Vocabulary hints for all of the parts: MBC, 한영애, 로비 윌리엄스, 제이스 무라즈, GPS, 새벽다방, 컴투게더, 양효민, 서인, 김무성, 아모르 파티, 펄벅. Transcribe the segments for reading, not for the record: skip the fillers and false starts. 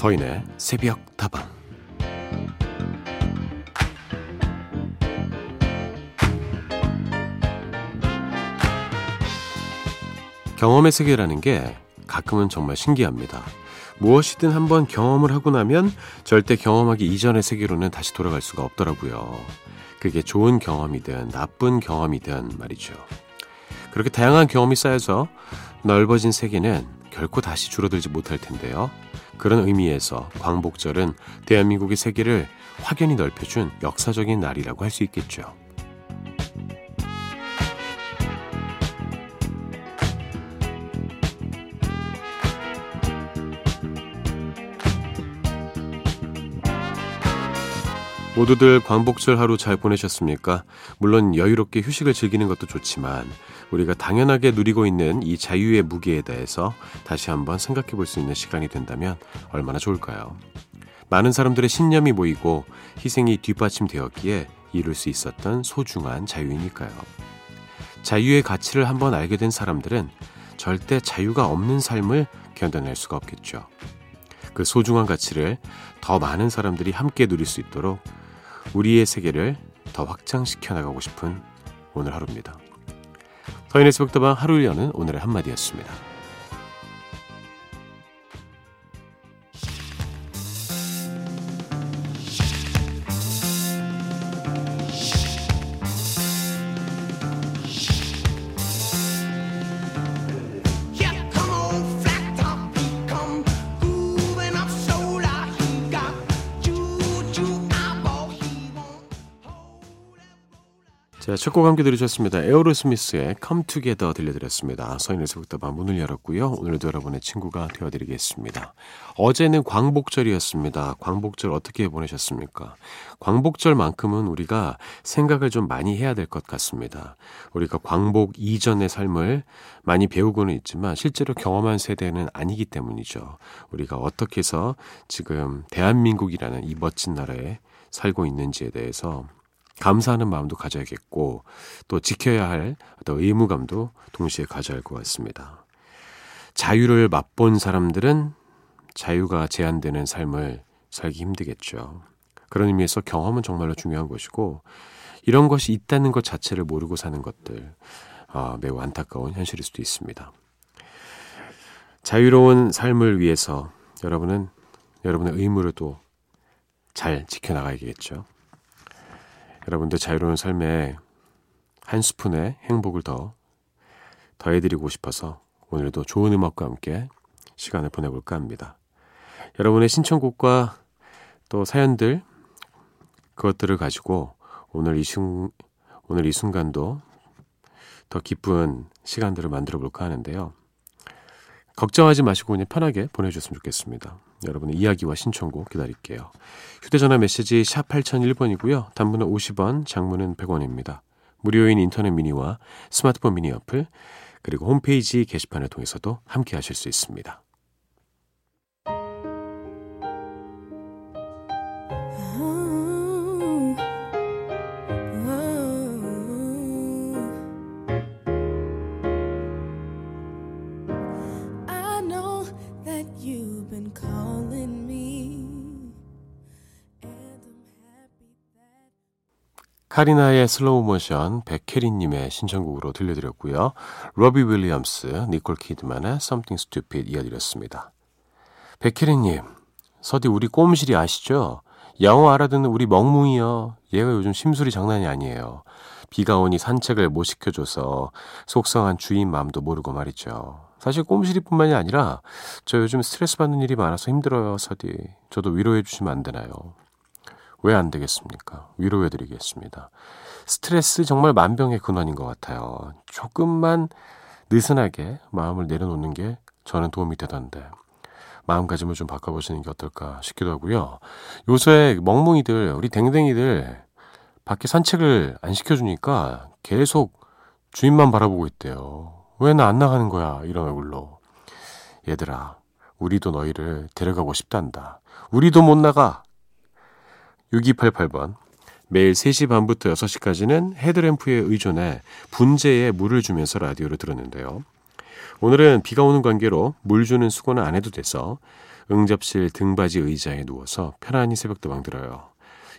서인의 새벽다방. 경험의 세계라는 게 가끔은 정말 신기합니다. 무엇이든 한번 경험을 하고 나면 절대 경험하기 이전의 세계로는 다시 돌아갈 수가 없더라고요. 그게 좋은 경험이든 나쁜 경험이든 말이죠. 그렇게 다양한 경험이 쌓여서 넓어진 세계는 결코 다시 줄어들지 못할 텐데요. 그런 의미에서 광복절은 대한민국의 세계를 확연히 넓혀준 역사적인 날이라고 할 수 있겠죠. 모두들 광복절 하루 잘 보내셨습니까? 물론 여유롭게 휴식을 즐기는 것도 좋지만 우리가 당연하게 누리고 있는 이 자유의 무게에 대해서 다시 한번 생각해 볼 수 있는 시간이 된다면 얼마나 좋을까요? 많은 사람들의 신념이 모이고 희생이 뒷받침되었기에 이룰 수 있었던 소중한 자유이니까요. 자유의 가치를 한번 알게 된 사람들은 절대 자유가 없는 삶을 견뎌낼 수가 없겠죠. 그 소중한 가치를 더 많은 사람들이 함께 누릴 수 있도록 우리의 세계를 더 확장시켜 나가고 싶은 오늘 하루입니다. 서인의 새벽다방 하루를 여는 오늘의 한마디였습니다. 네, 첫 곡 함께 들으셨습니다. 에어로스미스의 컴투게더 들려드렸습니다. 서인의 새벽다방 문을 열었고요. 오늘도 여러분의 친구가 되어드리겠습니다. 어제는 광복절이었습니다. 광복절 어떻게 보내셨습니까? 광복절만큼은 우리가 생각을 좀 많이 해야 될 것 같습니다. 우리가 광복 이전의 삶을 많이 배우고는 있지만 실제로 경험한 세대는 아니기 때문이죠. 우리가 어떻게 해서 지금 대한민국이라는 이 멋진 나라에 살고 있는지에 대해서 감사하는 마음도 가져야겠고 또 지켜야 할 어떤 의무감도 동시에 가져야 할 것 같습니다. 자유를 맛본 사람들은 자유가 제한되는 삶을 살기 힘들겠죠. 그런 의미에서 경험은 정말로 중요한 것이고 이런 것이 있다는 것 자체를 모르고 사는 것들 매우 안타까운 현실일 수도 있습니다. 자유로운 삶을 위해서 여러분은 여러분의 의무를 또 잘 지켜나가야겠죠. 여러분들 자유로운 삶에 한 스푼의 행복을 더 더해드리고 싶어서 오늘도 좋은 음악과 함께 시간을 보내볼까 합니다. 여러분의 신청곡과 또 사연들 그것들을 가지고 오늘 이 순간도 더 기쁜 시간들을 만들어볼까 하는데요. 걱정하지 마시고 그냥 편하게 보내주셨으면 좋겠습니다. 여러분의 이야기와 신청곡 기다릴게요. 휴대전화 메시지 샵 8001번이고요. 단문은 50원, 장문은 100원입니다. 무료인 인터넷 미니와 스마트폰 미니 어플 그리고 홈페이지 게시판을 통해서도 함께 하실 수 있습니다. 카리나의 슬로우 모션, 백혜린님의 신청곡으로 들려드렸고요. 로비 윌리엄스, 니콜 키드만의 Something Stupid 이어드렸습니다. 백혜린님, 서디 우리 꼼실이 아시죠? 영어 알아듣는 우리 멍뭉이요. 얘가 요즘 심술이 장난이 아니에요. 비가 오니 산책을 못 시켜줘서 속상한 주인 마음도 모르고 말이죠. 사실 꼼실이뿐만이 아니라 저 요즘 스트레스 받는 일이 많아서 힘들어요. 서디, 저도 위로해 주시면 안 되나요? 왜 안 되겠습니까? 위로해드리겠습니다. 스트레스 정말 만병의 근원인 것 같아요. 조금만 느슨하게 마음을 내려놓는 게 저는 도움이 되던데 마음가짐을 좀 바꿔보시는 게 어떨까 싶기도 하고요. 요새 멍멍이들, 우리 댕댕이들 밖에 산책을 안 시켜주니까 계속 주인만 바라보고 있대요. 왜 나 안 나가는 거야? 이런 얼굴로. 얘들아, 우리도 너희를 데려가고 싶단다. 우리도 못 나가! 6288번. 매일 3시 반부터 6시까지는 헤드램프에 의존해 분재에 물을 주면서 라디오를 들었는데요. 오늘은 비가 오는 관계로 물 주는 수고는 안 해도 돼서 응접실 등받이 의자에 누워서 편안히 새벽다방 들어요.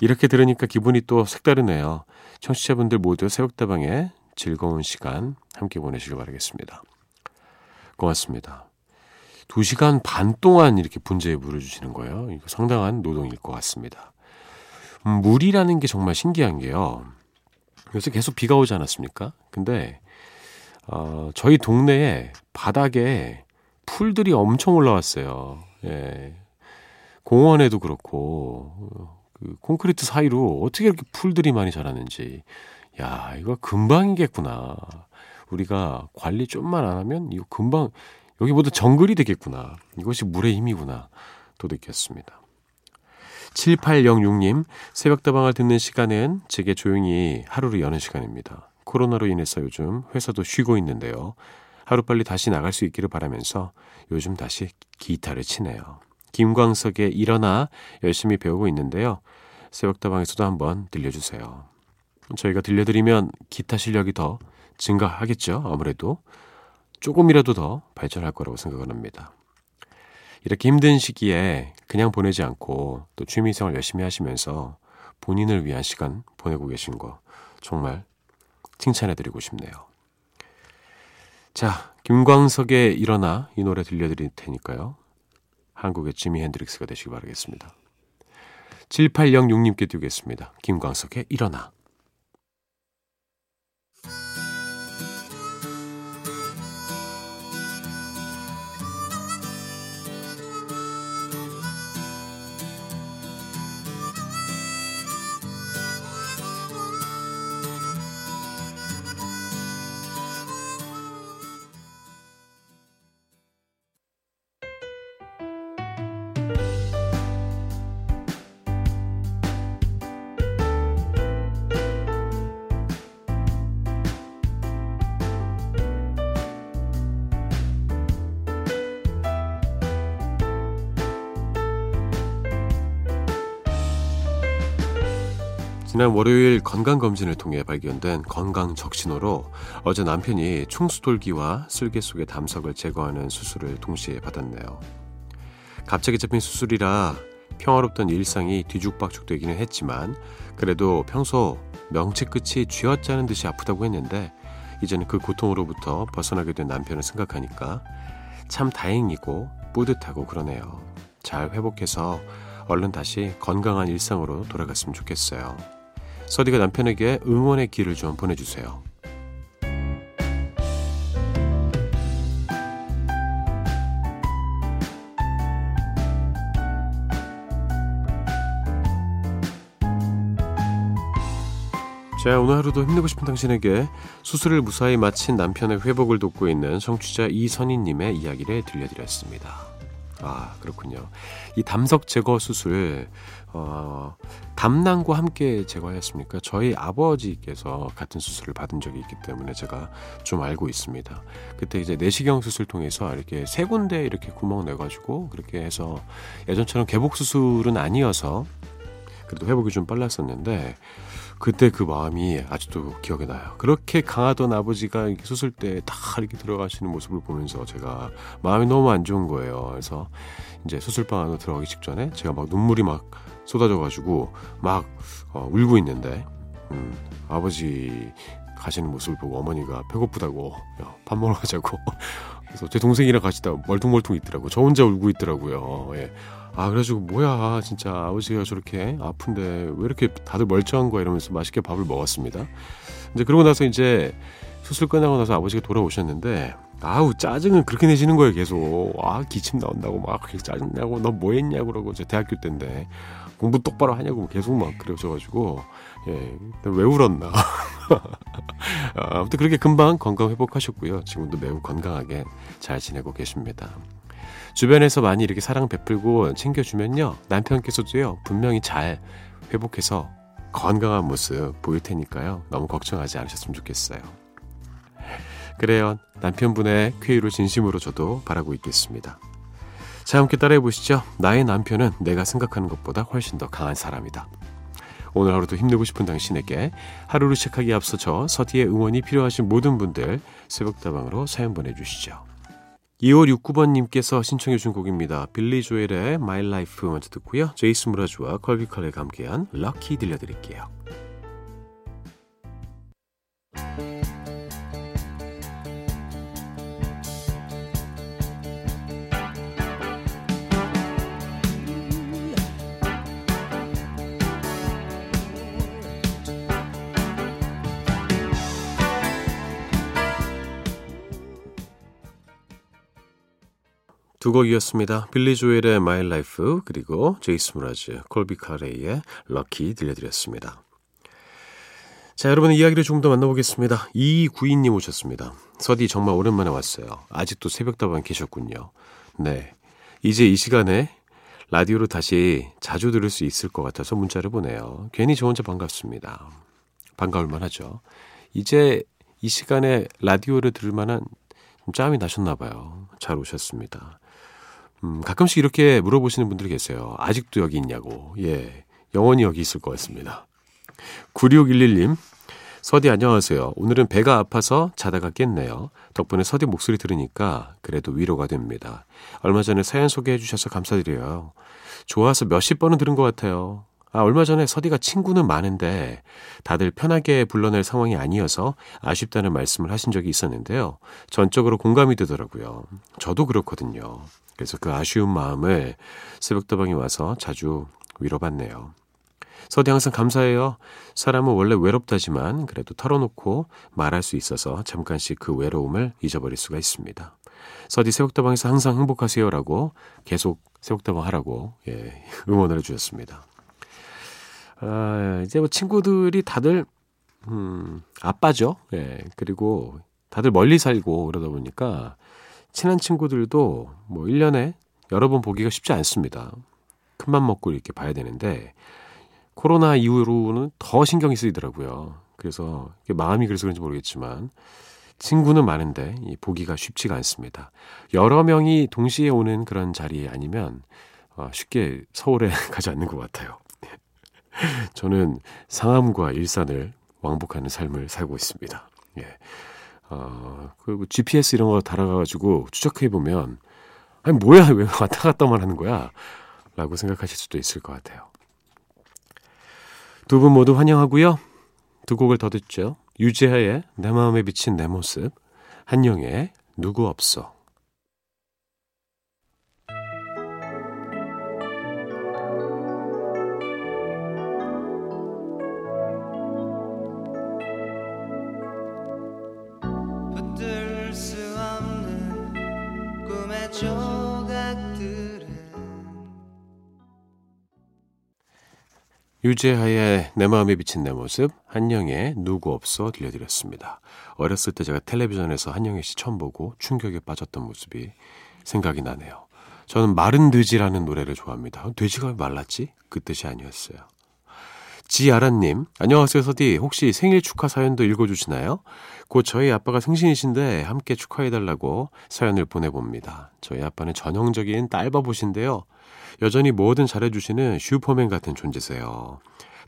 이렇게 들으니까 기분이 또 색다르네요. 청취자분들 모두 새벽다방에 즐거운 시간 함께 보내시길 바라겠습니다. 고맙습니다. 2시간 반 동안 이렇게 분주히 물어주시는 거예요. 이거 상당한 노동일 것 같습니다. 물이라는 게 정말 신기한 게요. 요새 계속 비가 오지 않았습니까? 근데 저희 동네에 바닥에 풀들이 엄청 올라왔어요. 예. 공원에도 그렇고 그 콘크리트 사이로 어떻게 이렇게 풀들이 많이 자라는지. 야, 이거 금방이겠구나. 우리가 관리 좀만 안 하면 이거 금방 여기 모두 정글이 되겠구나. 이것이 물의 힘이구나. 또 느꼈습니다. 7806님, 새벽다방을 듣는 시간엔 제게 조용히 하루를 여는 시간입니다. 코로나로 인해서 요즘 회사도 쉬고 있는데요. 하루빨리 다시 나갈 수 있기를 바라면서 요즘 다시 기타를 치네요. 김광석의 일어나 열심히 배우고 있는데요. 새벽다방에서도 한번 들려주세요. 저희가 들려드리면 기타 실력이 더 증가하겠죠. 아무래도 조금이라도 더 발전할 거라고 생각을 합니다. 이렇게 힘든 시기에 그냥 보내지 않고 또 취미생활 열심히 하시면서 본인을 위한 시간 보내고 계신 거 정말 칭찬해드리고 싶네요. 자, 김광석의 일어나 이 노래 들려드릴 테니까요. 한국의 지미 핸드릭스가 되시기 바라겠습니다. 7806님께 드리겠습니다. 김광석의 일어나. 지난 월요일 건강검진을 통해 발견된 건강적신호로 어제 남편이 충수돌기와 쓸개 속의 담석을 제거하는 수술을 동시에 받았네요. 갑자기 잡힌 수술이라 평화롭던 일상이 뒤죽박죽 되기는 했지만 그래도 평소 명치 끝이 쥐어짜는 듯이 아프다고 했는데 이제는 그 고통으로부터 벗어나게 된 남편을 생각하니까 참 다행이고 뿌듯하고 그러네요. 잘 회복해서 얼른 다시 건강한 일상으로 돌아갔으면 좋겠어요. 서디가 남편에게 응원의 길을 좀 보내주세요. 자, 오늘 하루도 힘내고 싶은 당신에게 수술을 무사히 마친 남편의 회복을 돕고 있는 청취자 이선희님의 이야기를 들려드렸습니다. 아, 그렇군요. 이 담석 제거 수술 담낭과 함께 제거하였습니까? 저희 아버지께서 같은 수술을 받은 적이 있기 때문에 제가 좀 알고 있습니다. 그때 이제 내시경 수술 통해서 이렇게 세 군데 이렇게 구멍 내가지고 그렇게 해서 예전처럼 개복 수술은 아니어서 그래도 회복이 좀 빨랐었는데 그때 그 마음이 아직도 기억에 나요. 그렇게 강하던 아버지가 이렇게 수술 때 다 이렇게 들어가시는 모습을 보면서 제가 마음이 너무 안 좋은 거예요. 그래서 이제 수술방 안으로 들어가기 직전에 제가 막 눈물이 막 쏟아져가지고 막 울고 있는데 아버지 가시는 모습을 보고 어머니가 배고프다고 밥 먹으러 가자고 그래서 제 동생이랑 같이 다 멀뚱멀뚱 있더라고. 저 혼자 울고 있더라고요. 예. 아, 그래가지고 뭐야 진짜 아버지가 저렇게 아픈데 왜 이렇게 다들 멀쩡한 거야 이러면서 맛있게 밥을 먹었습니다. 이제 그러고 나서 이제 수술 끝나고 나서 아버지가 돌아오셨는데 아우 짜증을 그렇게 내시는 거예요. 계속 아 기침 나온다고 막 짜증나고 너 뭐 했냐고 그러고 이제 대학교 때인데 공부 똑바로 하냐고 계속 막 그러셔가지고 예, 왜 울었나. 아무튼 그렇게 금방 건강 회복하셨고요. 지금도 매우 건강하게 잘 지내고 계십니다. 주변에서 많이 이렇게 사랑 베풀고 챙겨주면요. 남편께서도요. 분명히 잘 회복해서 건강한 모습 보일 테니까요. 너무 걱정하지 않으셨으면 좋겠어요. 그래요. 남편분의 쾌유를 진심으로 저도 바라고 있겠습니다. 자, 함께 따라해 보시죠. 나의 남편은 내가 생각하는 것보다 훨씬 더 강한 사람이다. 오늘 하루도 힘내고 싶은 당신에게 하루를 시작하기에 앞서 저 서디의 응원이 필요하신 모든 분들 새벽다방으로 사연 보내주시죠. 2569번님께서 신청해 주신 곡입니다. 빌리 조엘의 My Life 먼저 듣고요. 제이스 무라즈와 컬비컬레가 함께한 럭키 들려드릴게요. 두 곡이었습니다. 빌리 조엘의 My Life 그리고 제이스 무라즈, 콜비 카레이의 Lucky 들려드렸습니다. 자, 여러분의 이야기를 조금 더 만나보겠습니다. 2292님 오셨습니다. 서디 정말 오랜만에 왔어요. 아직도 새벽다방 계셨군요. 네, 이제 이 시간에 라디오로 다시 자주 들을 수 있을 것 같아서 문자를 보내요. 괜히 저 혼자 반갑습니다. 반가울만 하죠. 이제 이 시간에 라디오를 들을 만한 짬이 나셨나 봐요. 잘 오셨습니다. 가끔씩 이렇게 물어보시는 분들이 계세요. 아직도 여기 있냐고. 예, 영원히 여기 있을 것 같습니다. 9611님, 서디 안녕하세요. 오늘은 배가 아파서 자다가 깼네요. 덕분에 서디 목소리 들으니까 그래도 위로가 됩니다. 얼마 전에 사연 소개해 주셔서 감사드려요. 좋아서 몇십 번은 들은 것 같아요. 아, 얼마 전에 서디가 친구는 많은데 다들 편하게 불러낼 상황이 아니어서 아쉽다는 말씀을 하신 적이 있었는데요. 전적으로 공감이 되더라고요. 저도 그렇거든요. 그래서 그 아쉬운 마음을 새벽다방에 와서 자주 위로받네요. 서디 항상 감사해요. 사람은 원래 외롭다지만 그래도 털어놓고 말할 수 있어서 잠깐씩 그 외로움을 잊어버릴 수가 있습니다. 서디 새벽다방에서 항상 행복하세요라고 계속 새벽다방 하라고 예, 응원을 해주셨습니다. 아, 이제 뭐 친구들이 다들 아빠죠. 예, 그리고 다들 멀리 살고 그러다 보니까 친한 친구들도 뭐 1년에 여러 번 보기가 쉽지 않습니다. 큰맘 먹고 이렇게 봐야 되는데 코로나 이후로는 더 신경이 쓰이더라고요. 그래서 마음이 그래서 그런지 모르겠지만 친구는 많은데 보기가 쉽지가 않습니다. 여러 명이 동시에 오는 그런 자리 아니면 쉽게 서울에 가지 않는 것 같아요. 저는 상암과 일산을 왕복하는 삶을 살고 있습니다. 예. 그리고 GPS 이런 거 달아가지고 추적해보면, 아니, 뭐야, 왜 왔다 갔다만 하는 거야? 라고 생각하실 수도 있을 것 같아요. 두 분 모두 환영하고요. 두 곡을 더 듣죠. 유재하의 내 마음에 비친 내 모습, 한영의 누구 없어. 유재하의 내 마음에 비친 내 모습, 한영의 누구 없어 들려드렸습니다. 어렸을 때 제가 텔레비전에서 한영애 씨 처음 보고 충격에 빠졌던 모습이 생각이 나네요. 저는 마른 돼지라는 노래를 좋아합니다. 돼지가 왜 말랐지? 그 뜻이 아니었어요. 지아라님, 안녕하세요 서디. 혹시 생일 축하 사연도 읽어주시나요? 곧 저희 아빠가 생신이신데 함께 축하해달라고 사연을 보내봅니다. 저희 아빠는 전형적인 딸바보신데요. 여전히 뭐든 잘해주시는 슈퍼맨 같은 존재세요.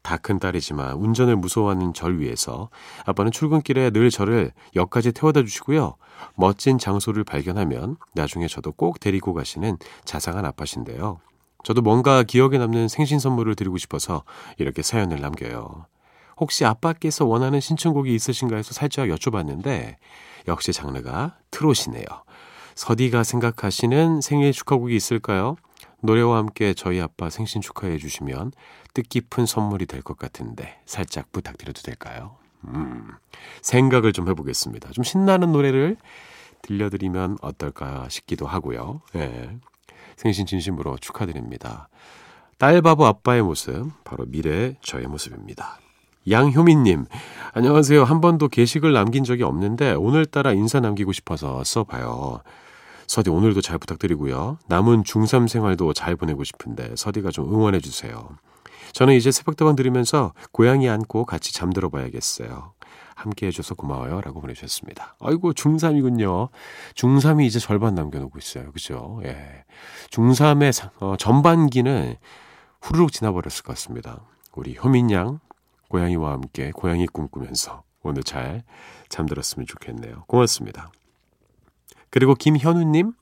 다 큰 딸이지만 운전을 무서워하는 절 위해서 아빠는 출근길에 늘 저를 역까지 태워다 주시고요. 멋진 장소를 발견하면 나중에 저도 꼭 데리고 가시는 자상한 아빠신데요. 저도 뭔가 기억에 남는 생신 선물을 드리고 싶어서 이렇게 사연을 남겨요. 혹시 아빠께서 원하는 신청곡이 있으신가 해서 살짝 여쭤봤는데 역시 장르가 트롯이네요. 서디가 생각하시는 생일 축하곡이 있을까요? 노래와 함께 저희 아빠 생신 축하해 주시면 뜻깊은 선물이 될 것 같은데 살짝 부탁드려도 될까요? 생각을 좀 해보겠습니다. 좀 신나는 노래를 들려드리면 어떨까 싶기도 하고요. 예, 생신 진심으로 축하드립니다. 딸바보 아빠의 모습, 바로 미래의 저의 모습입니다. 양효민님, 안녕하세요. 한 번도 게시글 남긴 적이 없는데 오늘따라 인사 남기고 싶어서 써봐요. 서디 오늘도 잘 부탁드리고요. 남은 중3 생활도 잘 보내고 싶은데 서디가 좀 응원해 주세요. 저는 이제 새벽다방 들으면서 고양이 안고 같이 잠들어 봐야겠어요. 함께해 줘서 고마워요. 라고 보내주셨습니다. 아이고 중3이군요. 중3이 이제 절반 남겨놓고 있어요. 그죠? 예. 중3의 전반기는 후루룩 지나버렸을 것 같습니다. 우리 효민 양 고양이와 함께 고양이 꿈꾸면서 오늘 잘 잠들었으면 좋겠네요. 고맙습니다. 그리고 김현우님,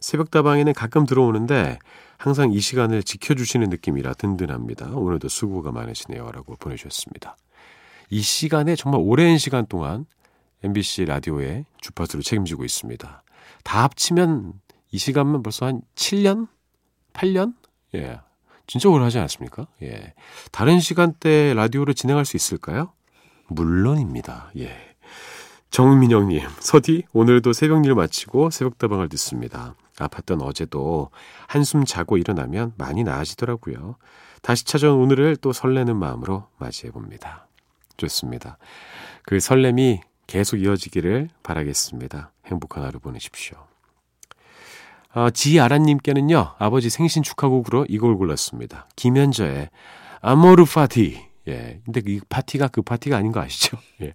새벽다방에는 가끔 들어오는데 항상 이 시간을 지켜주시는 느낌이라 든든합니다. 오늘도 수고가 많으시네요. 라고 보내주셨습니다. 이 시간에 정말 오랜 시간 동안 MBC 라디오의 주파수를 책임지고 있습니다. 다 합치면 이 시간만 벌써 한 7년? 8년? 예. 진짜 오래 하지 않았습니까? 예. 다른 시간대에 라디오를 진행할 수 있을까요? 물론입니다. 예. 정민영님, 서디, 오늘도 새벽 일 마치고 새벽다방을 듣습니다. 아팠던 어제도 한숨 자고 일어나면 많이 나아지더라고요. 다시 찾아온 오늘을 또 설레는 마음으로 맞이해봅니다. 좋습니다. 그 설렘이 계속 이어지기를 바라겠습니다. 행복한 하루 보내십시오. 지아라님께는요, 아버지 생신 축하곡으로 이걸 골랐습니다. 김현자의 아모르 파티. 예, 근데 이 파티가 그 파티가 아닌 거 아시죠? 예,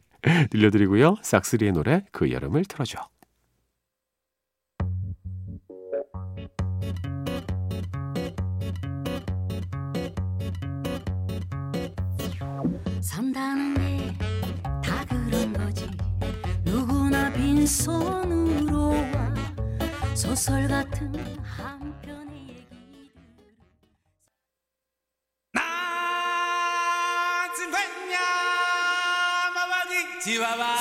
들려드리고요. 싹쓰리의 노래 그 여름을 틀어줘. 산다는 게 다 그런 거지. 누구나 빈손으로 와 소설 같은 한 편의 얘기. 나진 괸냐 마바디 지와와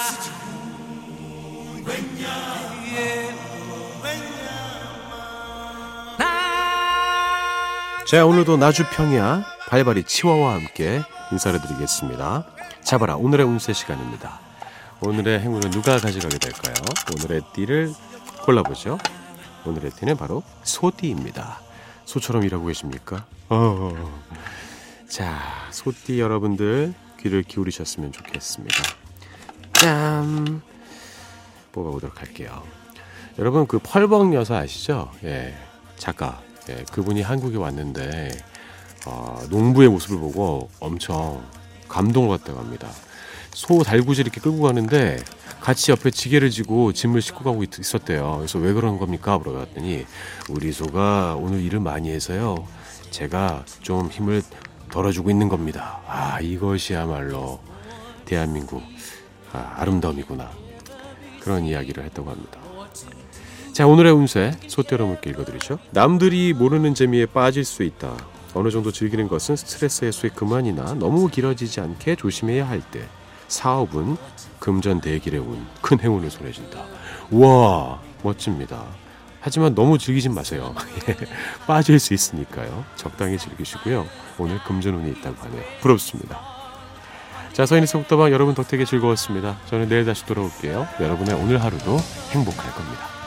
자, 오늘도 나주평야 발바리 치와와 함께 인사를 드리겠습니다. 잡아라 오늘의 운세 시간입니다. 오늘의 행운은 누가 가져가게 될까요? 오늘의 띠를 골라보죠. 오늘의 띠는 바로 소띠입니다. 소처럼 일하고 계십니까? 자, 소띠 여러분들 귀를 기울이셨으면 좋겠습니다. 짠! 뽑아보도록 할게요. 여러분 그 펄벅 여사 아시죠? 예, 작가. 예, 그분이 한국에 왔는데 농부의 모습을 보고 엄청 감동을 갖다고 합니다. 소 달구지를 이렇게 끌고 가는데 같이 옆에 지게를 지고 짐을 싣고 가고 있었대요. 그래서 왜 그런 겁니까? 물어봤더니 우리 소가 오늘 일을 많이 해서요. 제가 좀 힘을 덜어주고 있는 겁니다. 아, 이것이야말로 대한민국 아름다움이구나. 그런 이야기를 했다고 합니다. 자, 오늘의 운세 소띠 여러분께 읽어드리죠. 남들이 모르는 재미에 빠질 수 있다. 어느 정도 즐기는 것은 스트레스의 수의 그만이나 너무 길어지지 않게 조심해야 할 때. 사업은 금전대길의 운, 큰 행운을 손해준다. 우와, 멋집니다. 하지만 너무 즐기지 마세요. 빠질 수 있으니까요. 적당히 즐기시고요. 오늘 금전운이 있다고 하네요. 부럽습니다. 자, 서인의 새벽다방 여러분 덕택에 즐거웠습니다. 저는 내일 다시 돌아올게요. 여러분의 오늘 하루도 행복할 겁니다.